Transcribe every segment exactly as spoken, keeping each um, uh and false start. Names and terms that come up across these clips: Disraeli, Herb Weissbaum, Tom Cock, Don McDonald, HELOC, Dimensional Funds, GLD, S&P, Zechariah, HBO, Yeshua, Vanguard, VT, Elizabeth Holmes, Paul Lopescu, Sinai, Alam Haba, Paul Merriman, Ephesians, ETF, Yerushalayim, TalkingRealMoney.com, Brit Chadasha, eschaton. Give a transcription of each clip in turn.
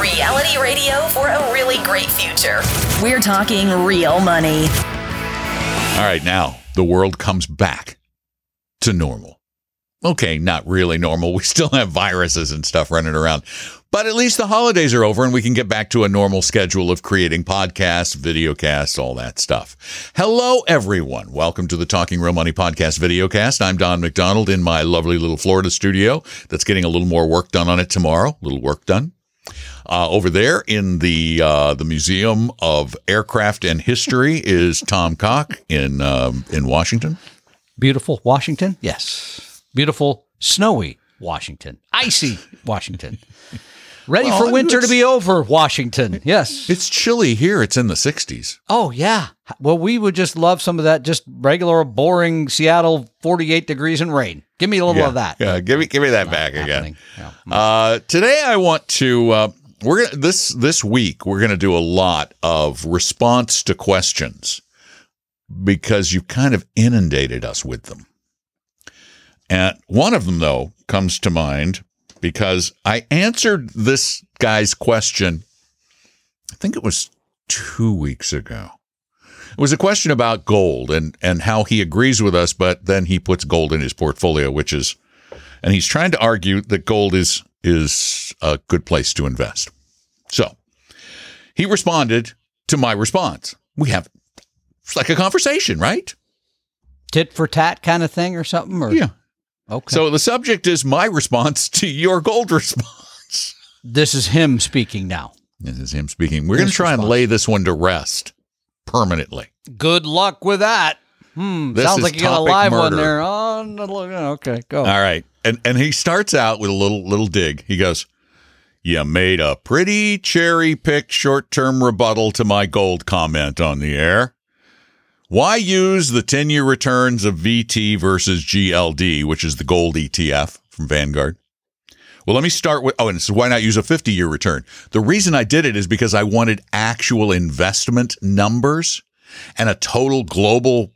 Reality radio for a really great future. We're talking real money. All right, now the world comes back to normal. Okay, not really normal. We still have viruses and stuff running around. But at least the holidays are over and we can get back to a normal schedule of creating podcasts, videocasts, all that stuff. Hello, everyone. Welcome to the Talking Real Money Podcast videocast. I'm Don McDonald in my lovely little Florida studio that's getting a little more work done on it tomorrow. A little work done. Uh, over there in the uh, the Museum of Aircraft and History is Tom Cock in um, in Washington. Beautiful Washington. Yes. Beautiful, snowy Washington, icy Washington, ready well, for winter to be over Washington. Yes. It's chilly here. It's in the sixties. Oh, yeah. Well, we would just love some of that just regular, boring Seattle forty-eight degrees and rain. Give me a little yeah, of that. Yeah, give me give me that Not back happening. again. No. Uh, today I want to, uh, we're gonna, this this week, we're going to do a lot of response to questions because you've kind of inundated us with them. And one of them, though, comes to mind because I answered this guy's question, I think it was two weeks ago. It was a question about gold and, and how he agrees with us, but then he puts gold in his portfolio, which is, and he's trying to argue that gold is, is a good place to invest. So he responded to my response. We have, it's like a conversation, right? Tit for tat kind of thing or something? Or? Yeah. Okay. So the subject is my response to your gold response. This is him speaking now. This is him speaking. We're going to try response. and lay this one to rest permanently. Good luck with that. Hmm. This sounds like you got a live murder. one there. Oh, no, no, okay, go. All right. And and he starts out with a little little dig. He goes, "You made a pretty cherry-picked short-term rebuttal to my gold comment on the air. Why use the ten-year returns of V T versus G L D, which is the gold E T F from Vanguard? Well, let me start with, oh, and so why not use a fifty-year return? The reason I did it is because I wanted actual investment numbers, and a total global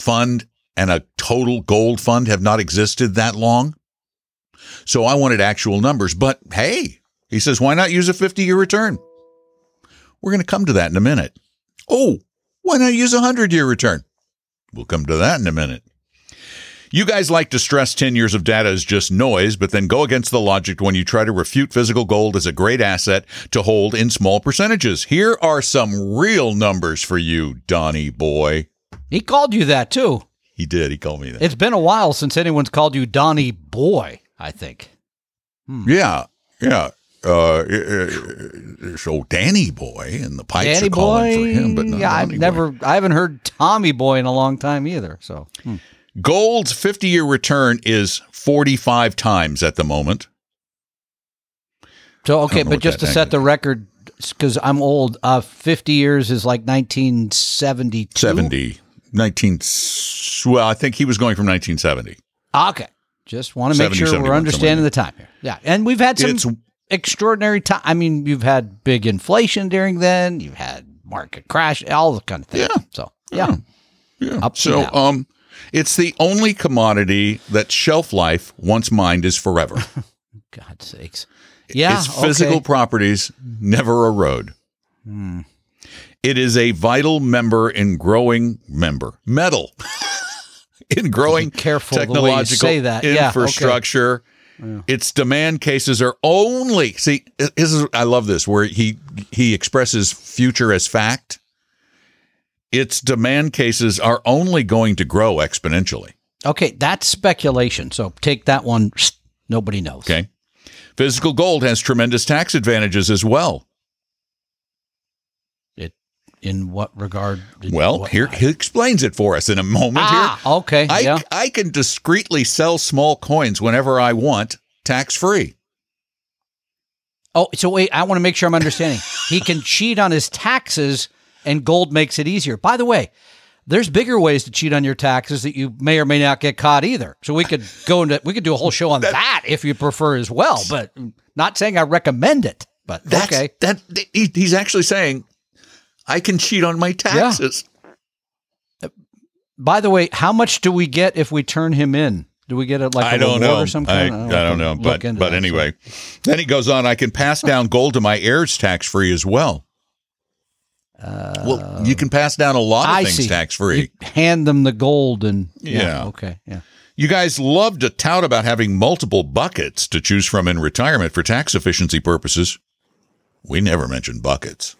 fund and a total gold fund have not existed that long. So I wanted actual numbers. But hey, he says, why not use a fifty-year return? We're going to come to that in a minute. Oh. Why not use a hundred-year return? We'll come to that in a minute. You guys like to stress ten years of data is just noise, but then go against the logic when you try to refute physical gold as a great asset to hold in small percentages. Here are some real numbers for you, Donnie boy." He called you that, too. He did. He called me that. It's been a while since anyone's called you Donnie boy, I think. Hmm. Yeah, yeah. Uh, there's old Danny Boy, and the pipes Danny are calling boy, for him, but not yeah, I've never, boy. I haven't heard Tommy Boy in a long time either. So, hmm. Gold's fifty-year return is forty-five times at the moment. So, okay, but just to set the record, because I'm old, uh, fifty years is like nineteen seventy-two. seventy, nineteen. Well, I think he was going from nineteen seventy. Okay, just want to make sure we're understanding the time here. Yeah, and we've had some. It's, extraordinary time. I mean, you've had big inflation during then. You've had market crash, all the kind of things. Yeah. So, yeah. yeah. Up so, now. um, it's the only commodity that shelf life once mined is forever. God's sakes. Yeah. Its physical okay. properties never erode. Hmm. It is a vital member in growing member metal in growing careful technological say that. infrastructure. Yeah, okay. Yeah. Its demand cases are only see. This is, I love this where he he expresses future as fact. Its demand cases are only going to grow exponentially. Okay, that's speculation. So take that one. Nobody knows. Okay, physical gold has tremendous tax advantages as well. It in what regard? Well, what here I, he explains it for us in a moment. Ah, here. Okay. I, yeah. I can discreetly sell small coins whenever I want, tax-free. Oh, so wait, I want to make sure I'm understanding. He can cheat on his taxes, and gold makes it easier. By the way, there's bigger ways to cheat on your taxes that you may or may not get caught either. So we could go into, we could do a whole show on that, that if you prefer as well, but not saying I recommend it, but that's, okay. That, he, he's actually saying, I can cheat on my taxes. Yeah. By the way, how much do we get if we turn him in? Do we get it like I a don't know. Or some kind? I, I, don't, I don't know. But but that, anyway, so. Then he goes on, I can pass down gold to my heirs tax-free as well. Uh, well, you can pass down a lot of I things see. tax-free. You hand them the gold and yeah. yeah. Okay. Yeah. You guys love to tout about having multiple buckets to choose from in retirement for tax efficiency purposes. We never mention buckets.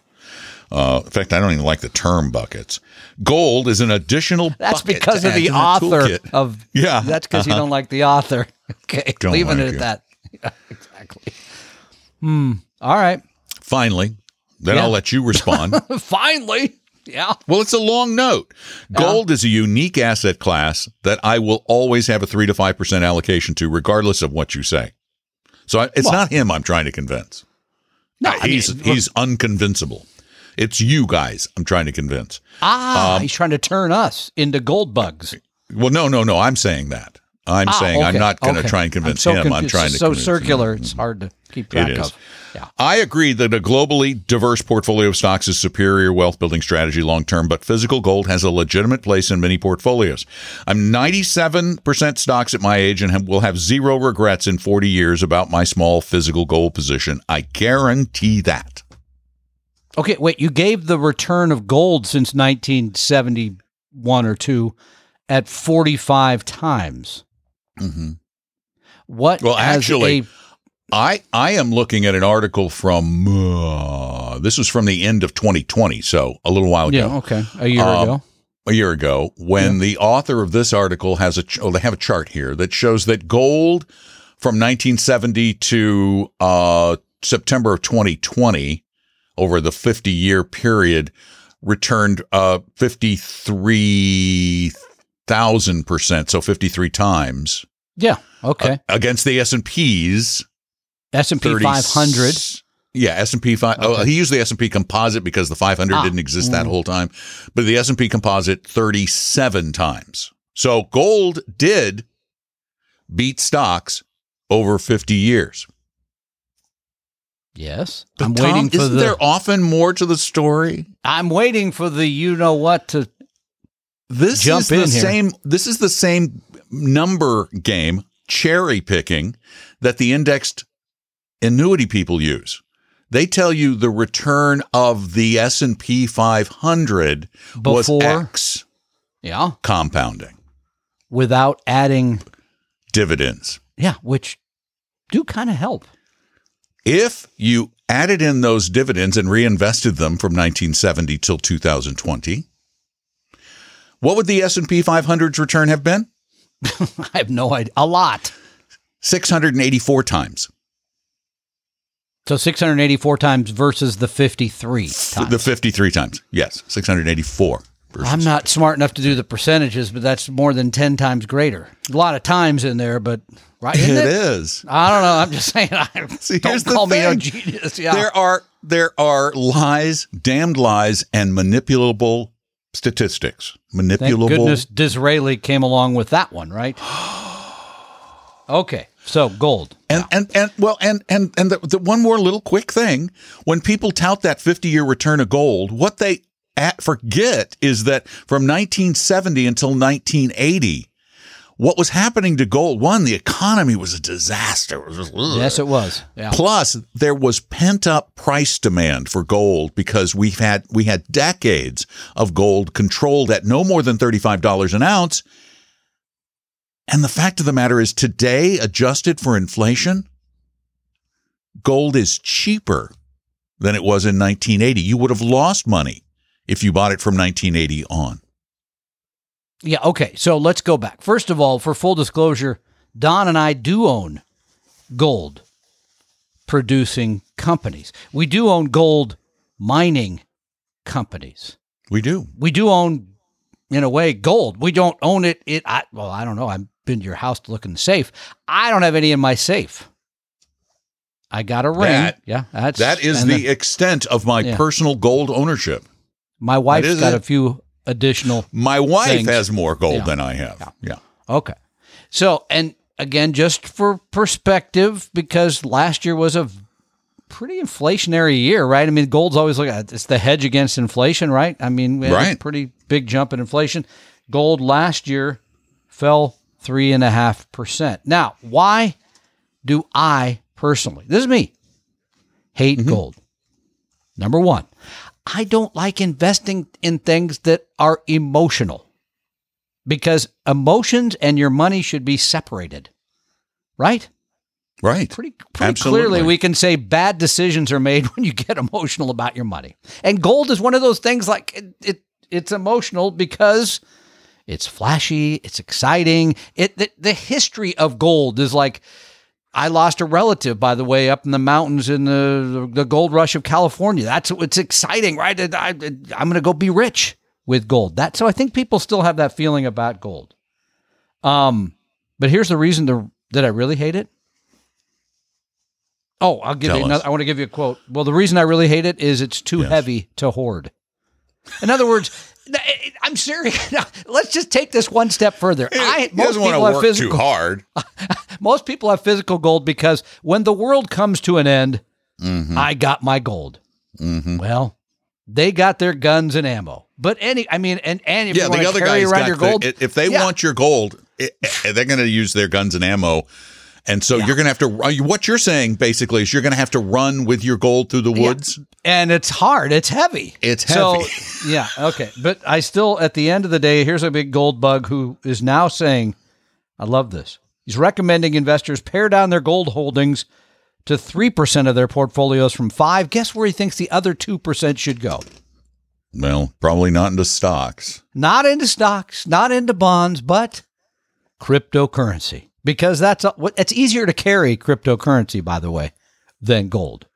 Uh, in fact, I don't even like the term buckets. Gold is an additional That's bucket because of the author the of yeah. That's because uh-huh. you don't like the author. Okay, don't leaving like it you. at that. Yeah, exactly. Hmm. All right. Finally, then yeah. I'll let you respond. Finally. Yeah. Well, it's a long note. Gold yeah. is a unique asset class that I will always have a three to five percent allocation to, regardless of what you say. So I, it's well, not him I'm trying to convince. No, uh, he's I mean, he's look, unconvincible. It's you guys I'm trying to convince. Ah, um, he's trying to turn us into gold bugs. Well, no, no, no. I'm saying that. I'm ah, saying okay, I'm not going to okay. try and convince I'm so him. Conv- I'm trying to so convince circular, him. It's hard to keep track it is. of. Yeah. I agree that a globally diverse portfolio of stocks is superior wealth-building strategy long-term, but physical gold has a legitimate place in many portfolios. I'm ninety-seven percent stocks at my age and will have zero regrets in forty years about my small physical gold position. I guarantee that. Okay, wait, you gave the return of gold since nineteen seventy-one or two at forty-five times. Mm-hmm. What? Well, actually, a- I, I am looking at an article from, uh, this was from the end of twenty twenty, so a little while ago. Yeah, okay, a year um, ago. A year ago, when yeah. the author of this article has a, ch- oh, they have a chart here that shows that gold from nineteen seventy to uh, September of twenty twenty over the fifty-year period, returned uh, fifty-three thousand percent, so fifty-three times. Yeah, okay. Uh, against the S and P's. S and P five hundred. Yeah, S and P five. Okay. Oh, he used the S and P Composite because the five hundred ah, didn't exist mm. that whole time. But the S and P Composite, thirty-seven times. So gold did beat stocks over fifty years. Yes. But I'm Tom, waiting for isn't the, there often more to the story? I'm waiting for the you know what to this jump is the in same here. This is the same number game, cherry picking, that the indexed annuity people use. They tell you the return of the S and P five hundred Before, was X yeah. compounding. Without adding dividends. Yeah, which do kind of help. If you added in those dividends and reinvested them from nineteen seventy till two thousand twenty, what would the S and P five hundred's return have been? I have no idea. A lot. six hundred eighty-four times. So six hundred eighty-four times versus the fifty-three times. The fifty-three times. Yes. six hundred eighty-four. I'm not smart enough to do the percentages, but that's more than ten times greater. A lot of times in there, but right. Isn't it, it is. I don't know. I'm just saying. I, See, don't here's call the thing. me a genius. Yeah. There are there are lies, damned lies, and manipulable statistics. Manipulable. Thank goodness Disraeli came along with that one, right? Okay. So gold. And yeah. and and well and and and the, the one more little quick thing. When people tout that fifty-year return of gold, what they At forget is that from nineteen seventy until nineteen eighty, what was happening to gold? One, the economy was a disaster. It was just, yes, it was. Yeah. Plus, there was pent up price demand for gold because we've had we had decades of gold controlled at no more than thirty-five dollars an ounce. And the fact of the matter is, today, adjusted for inflation, gold is cheaper than it was in nineteen eighty. You would have lost money if you bought it from nineteen eighty on. Yeah, okay. So let's go back. First of all, for full disclosure, Don and I do own gold producing companies. We do own gold mining companies. We do. We do own, in a way, gold. We don't own it. It I, well, I don't know. I've been to your house to look in the safe. I don't have any in my safe. I got a ring. That, yeah, that's, that is the, the extent of my yeah. personal gold ownership. My wife's got it. a few additional My wife things. has more gold yeah. than I have. Yeah. yeah. Okay. So, and again, just for perspective, because last year was a pretty inflationary year, right? I mean, gold's always like, it's the hedge against inflation, right? I mean, we had right. a pretty big jump in inflation. Gold last year fell three and a half percent. Now, why do I personally, this is me, hate mm-hmm. gold? Number one, I don't like investing in things that are emotional, because emotions and your money should be separated, right? Right. Pretty, pretty clearly we can say bad decisions are made when you get emotional about your money. And gold is one of those things, like it, it it's emotional because it's flashy, it's exciting. It the, the history of gold is like, I lost a relative, by the way, up in the mountains in the the gold rush of California. That's what's exciting, right? I, I, I'm going to go be rich with gold. That, so I think people still have that feeling about gold. Um, but here's the reason to, that I really hate it. Oh, I'll give Tell you. Another, I want to give you a quote. Well, the reason I really hate it is it's too yes. heavy to hoard. In other words, I'm serious. Let's just take this one step further. I, most doesn't people want to have work physical, too hard. Most people have physical gold because when the world comes to an end, mm-hmm. I got my gold. Mm-hmm. Well, they got their guns and ammo. But any, I mean, and, and if yeah, you want the to carry around your gold. The, if they yeah. want your gold, it, they're going to use their guns and ammo. And so yeah. you're going to have to, what you're saying basically is you're going to have to run with your gold through the woods. Yeah. And it's hard. It's heavy. It's heavy. So, yeah. Okay. But I still, at the end of the day, here's a big gold bug who is now saying, I love this. He's recommending investors pare down their gold holdings to three percent of their portfolios from five. Guess where he thinks the other two percent should go? Well, probably not into stocks. Not into stocks, not into bonds, but cryptocurrency. Because that's it's easier to carry cryptocurrency, by the way, than gold.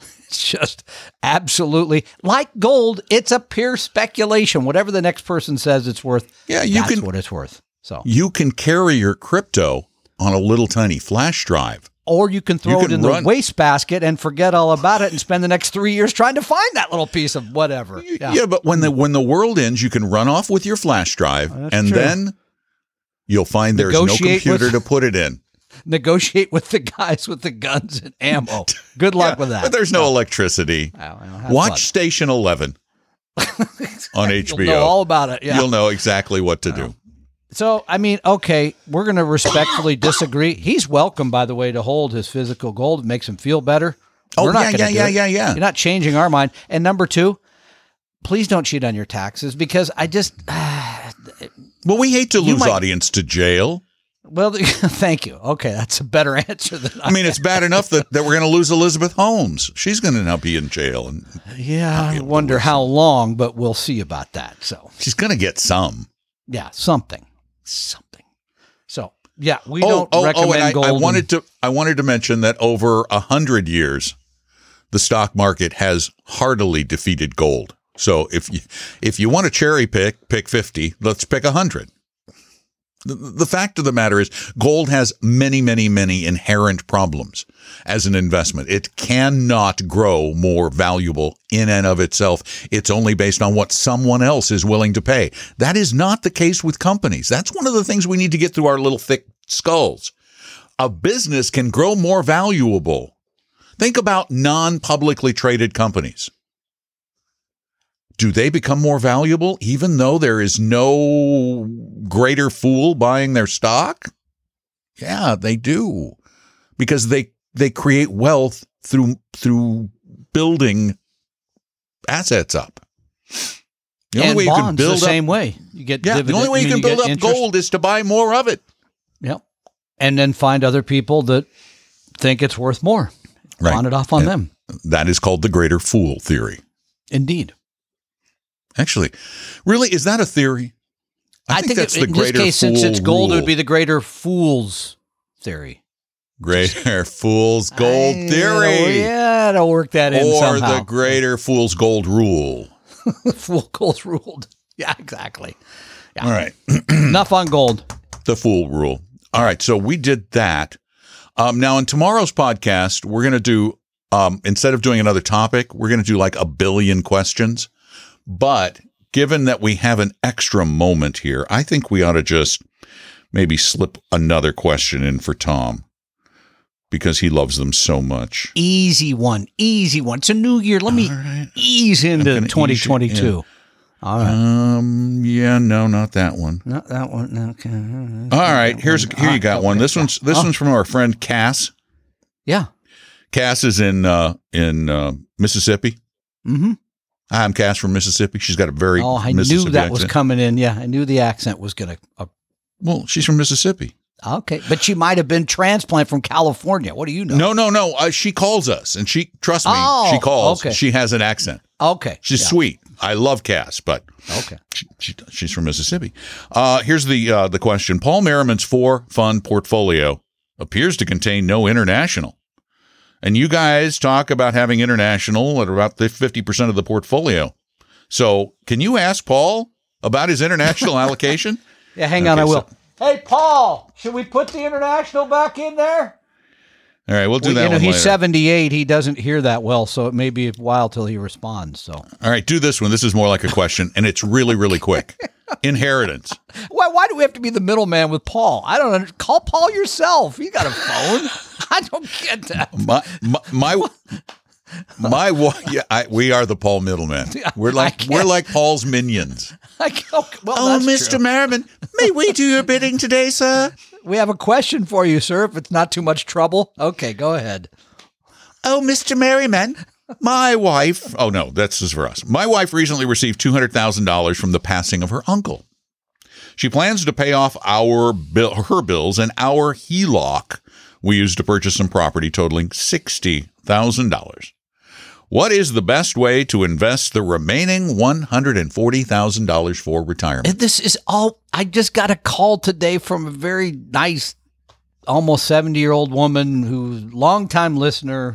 It's just absolutely, like gold, it's a pure speculation. Whatever the next person says it's worth, yeah, you that's can, what it's worth. So you can carry your crypto on a little tiny flash drive. Or you can throw you can it in run. the wastebasket and forget all about it and spend the next three years trying to find that little piece of whatever. Yeah, yeah but when the, when the world ends, you can run off with your flash drive oh, and true. then... You'll find there's negotiate no computer with, to put it in. Negotiate with the guys with the guns and ammo. Good luck yeah, with that. But there's no, no. electricity. Watch fun. Station eleven on H B O. You'll know all about it. Yeah. You'll know exactly what to do. So, I mean, okay, we're going to respectfully disagree. He's welcome, by the way, to hold his physical gold. It makes him feel better. Oh, we're not yeah, yeah, yeah, yeah, yeah. You're not changing our mind. And number two, please don't cheat on your taxes, because I just... Uh, Well, we hate to lose might, audience to jail. Well, thank you. Okay, that's a better answer than I I mean, it's bad enough that, that we're going to lose Elizabeth Holmes. She's going to now be in jail. And yeah, I wonder how long, but we'll see about that. So she's going to get some. Yeah, something. Something. So, yeah, we oh, don't oh, recommend oh, and gold. I, I, wanted to, I wanted to mention that over one hundred years, the stock market has heartily defeated gold. So if you, if you want to cherry pick, pick fifty. Let's pick one hundred. The, the fact of the matter is gold has many, many, many inherent problems as an investment. It cannot grow more valuable in and of itself. It's only based on what someone else is willing to pay. That is not the case with companies. That's one of the things we need to get through our little thick skulls. A business can grow more valuable. Think about non-publicly traded companies. Do they become more valuable even though there is no greater fool buying their stock? Yeah, they do, because they they create wealth through through building assets up. The only and way bonds you can build the up, same way. You get yeah, dividend, the only way you can you build up interest. Gold is to buy more of it. Yep. And then find other people that think it's worth more. Right. Pawn it off on and them. That is called the greater fool theory. Indeed. Actually, really, is that a theory? I, I think, think that's it, the greater fool. In this case, since it's gold, rule. It would be the greater fool's theory. Greater fool's gold I, theory. Yeah, I'll work that in or somehow. Or the greater fool's gold rule. Fool goals ruled. Yeah, exactly. Yeah. All right. Enough on gold. The fool rule. All right. So we did that. Um, now, in tomorrow's podcast, we're going to do, um, instead of doing another topic, we're going to do like a billion questions. But given that we have an extra moment here, I think we ought to just maybe slip another question in for Tom, because he loves them so much. Easy one. Easy one. It's a new year. Let me right. ease into twenty twenty-two. Ease All right. Um, yeah, no, not that one. Not that one. Okay. That's All right. Here's one. Here you got oh, one. Okay. This one's this oh. one's from our friend Cass. Yeah. Cass is in uh, in uh, Mississippi. Mm-hmm. Hi, I'm Cass from Mississippi. She's got a very Oh, I Mississippi knew that accent. was coming in. Yeah, I knew the accent was going to. Uh, well, she's from Mississippi. Okay, but she might have been transplant from California. What do you know? No, no, no. Uh, she calls us, and she trust me. Oh, she calls. Okay. She has an accent. Okay, she's yeah. sweet. I love Cass, but okay, she, she, she's from Mississippi. Uh, here's the uh, the question: Paul Merriman's four fund portfolio appears to contain no international, and you guys talk about having international at about the fifty percent of the portfolio. So, can you ask Paul about his international allocation? Yeah, hang okay, on, I will. So, hey, Paul, should we put the international back in there? All right, we'll do well, that you know, one he's later. seventy-eight. He doesn't hear that well, so it may be a while till he responds. So, all right, do this one. This is more like a question, and it's really, really quick. Inheritance. Why Why do we have to be the middleman with Paul? I don't know. Call Paul yourself. You got a phone. I don't get that. My, my, my My yeah, I, we are the Paul middleman. We're like we're like Paul's minions. I well, oh, Mister True. Merriman, may we do your bidding today, sir? We have a question for you, sir. If it's not too much trouble, okay, go ahead. Oh, Mister Merriman, my wife. Oh no, that's just for us. My wife recently received two hundred thousand dollars from the passing of her uncle. She plans to pay off our bill, her bills, and our H E L O C we used to purchase some property totaling sixty thousand dollars. What is the best way to invest the remaining one hundred forty thousand dollars for retirement? This is all, I just got a call today from a very nice, almost seventy-year-old woman who's a long-time listener,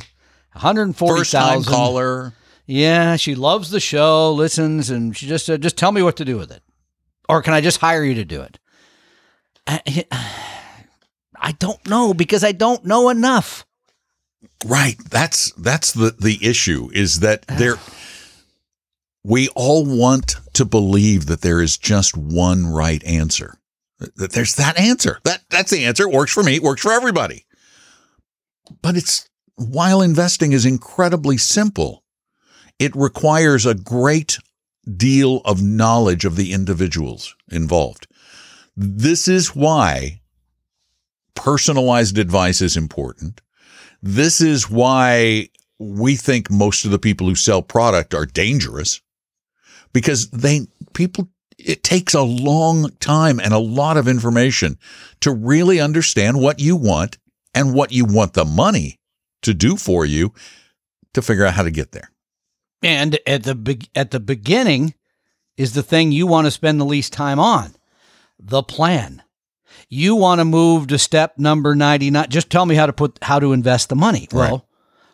one hundred forty thousand dollars. First-time caller. Yeah, she loves the show, listens, and she just said, just tell me what to do with it. Or can I just hire you to do it? I, I don't know because I don't know enough. Right. That's that's the, the issue is that there we all want to believe that there is just one right answer. That there's that answer. That that's the answer. It works for me, it works for everybody. But it's while investing is incredibly simple, it requires a great deal of knowledge of the individuals involved. This is why personalized advice is important. This is why we think most of the people who sell product are dangerous, because they people it takes a long time and a lot of information to really understand what you want and what you want the money to do for you to figure out how to get there. And at the at the beginning is the thing you want to spend the least time on, the plan. You want to move to step number ninety-nine. Just tell me how to put, how to invest the money. Well, right.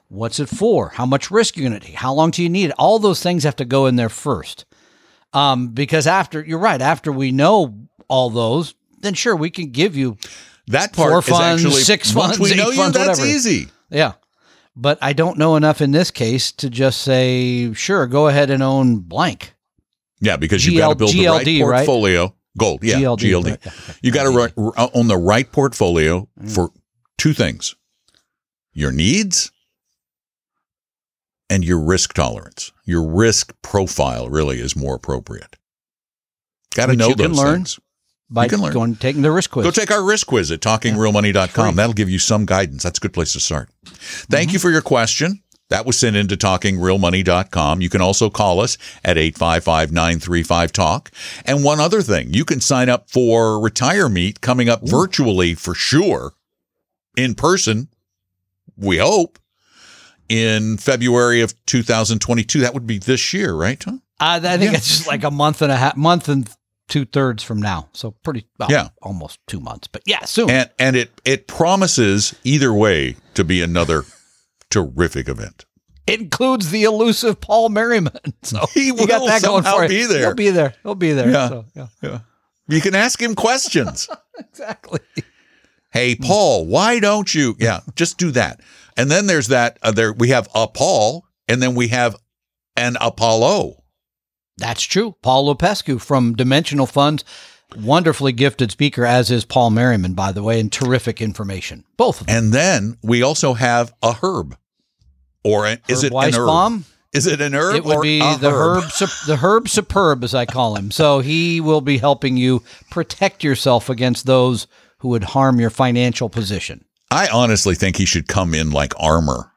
What's it for? How much risk are you going to take? How long do you need it? All those things have to go in there first. Um, because after you're right, after we know all those, then sure, we can give you that part four funds, is actually, six funds, we eight know you, funds, that's whatever. Easy. Yeah. But I don't know enough in this case to just say, sure, go ahead and own blank. Yeah. Because G L, you've got to build G L D, the right portfolio. Right? Gold, yeah, G L D. G L D. Right, yeah, okay. You got to run on the right portfolio mm. for two things: your needs and your risk tolerance. Your risk profile really is more appropriate. Got to know you those can learn things. By you can learn going taking the risk quiz. Go take our risk quiz at talking real money dot com. That'll give you some guidance. That's a good place to start. Thank mm-hmm. you for your question. That was sent into talking real money dot com. You can also call us at eight five five, nine three five, talk. And one other thing, you can sign up for Retire Meet coming up Ooh. virtually for sure, in person, we hope, in February of two thousand twenty-two. That would be this year, right, Tom? Uh, I think yeah. it's just like a month and a half, month and two-thirds from now. So pretty, well, yeah. almost two months. But yeah, soon. And, and it, it promises either way to be another terrific event. includes the elusive Paul Merriman. So he will got that going for be there. He'll be there. He'll be there. Yeah. So, yeah. yeah. You can ask him questions. Exactly. Hey, Paul, why don't you? Yeah, just do that. And then there's that. Uh, there we have a Paul, and then we have an Apollo. That's true. Paul Lopescu from Dimensional Funds. Wonderfully gifted speaker, as is Paul Merriman, by the way, and terrific information. Both of them. And then we also have a herb. Or an, herb is it Weissbaum? An herb? Is it an herb? It would or be a the herb, herb su- the herb superb, as I call him. So he will be helping you protect yourself against those who would harm your financial position. I honestly think he should come in like armor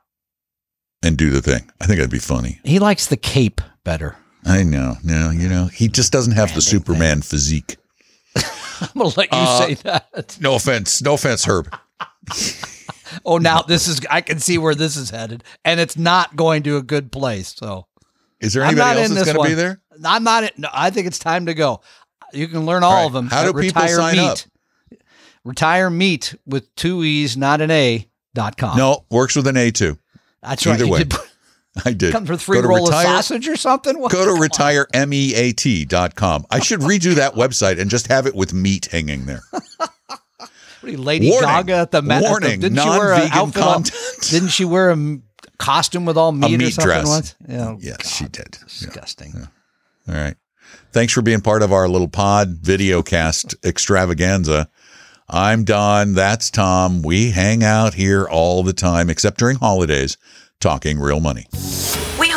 and do the thing. I think that'd be funny. He likes the cape better. I know. No, you know, he just doesn't have the Superman physique. I'm going to let you uh, say that. No offense. No offense, Herb. Oh, now this is, I can see where this is headed, and it's not going to a good place. So is there anybody else that's going to be there? I'm not. In, no, I think it's time to go. You can learn all, all right. of them. How do people sign meet. up? Retire Meet with two E's, not an A, dot com. No, works with an A too. That's Either right. way. Did, I did. Come for a free roll retire, of sausage or something? What? Go to retire meat dot com. I should redo that website and just have it with meat hanging there. What are you, Lady warning, Gaga at the Met? Warning, didn't she wear an outfit content. All, didn't she wear a costume with all meat, a meat or something dress. Once? Oh, yes, God, she did. Disgusting. Yeah. Yeah. All right. Thanks for being part of our little pod video cast extravaganza. I'm Don. That's Tom. We hang out here all the time, except during holidays. Talking Real Money. We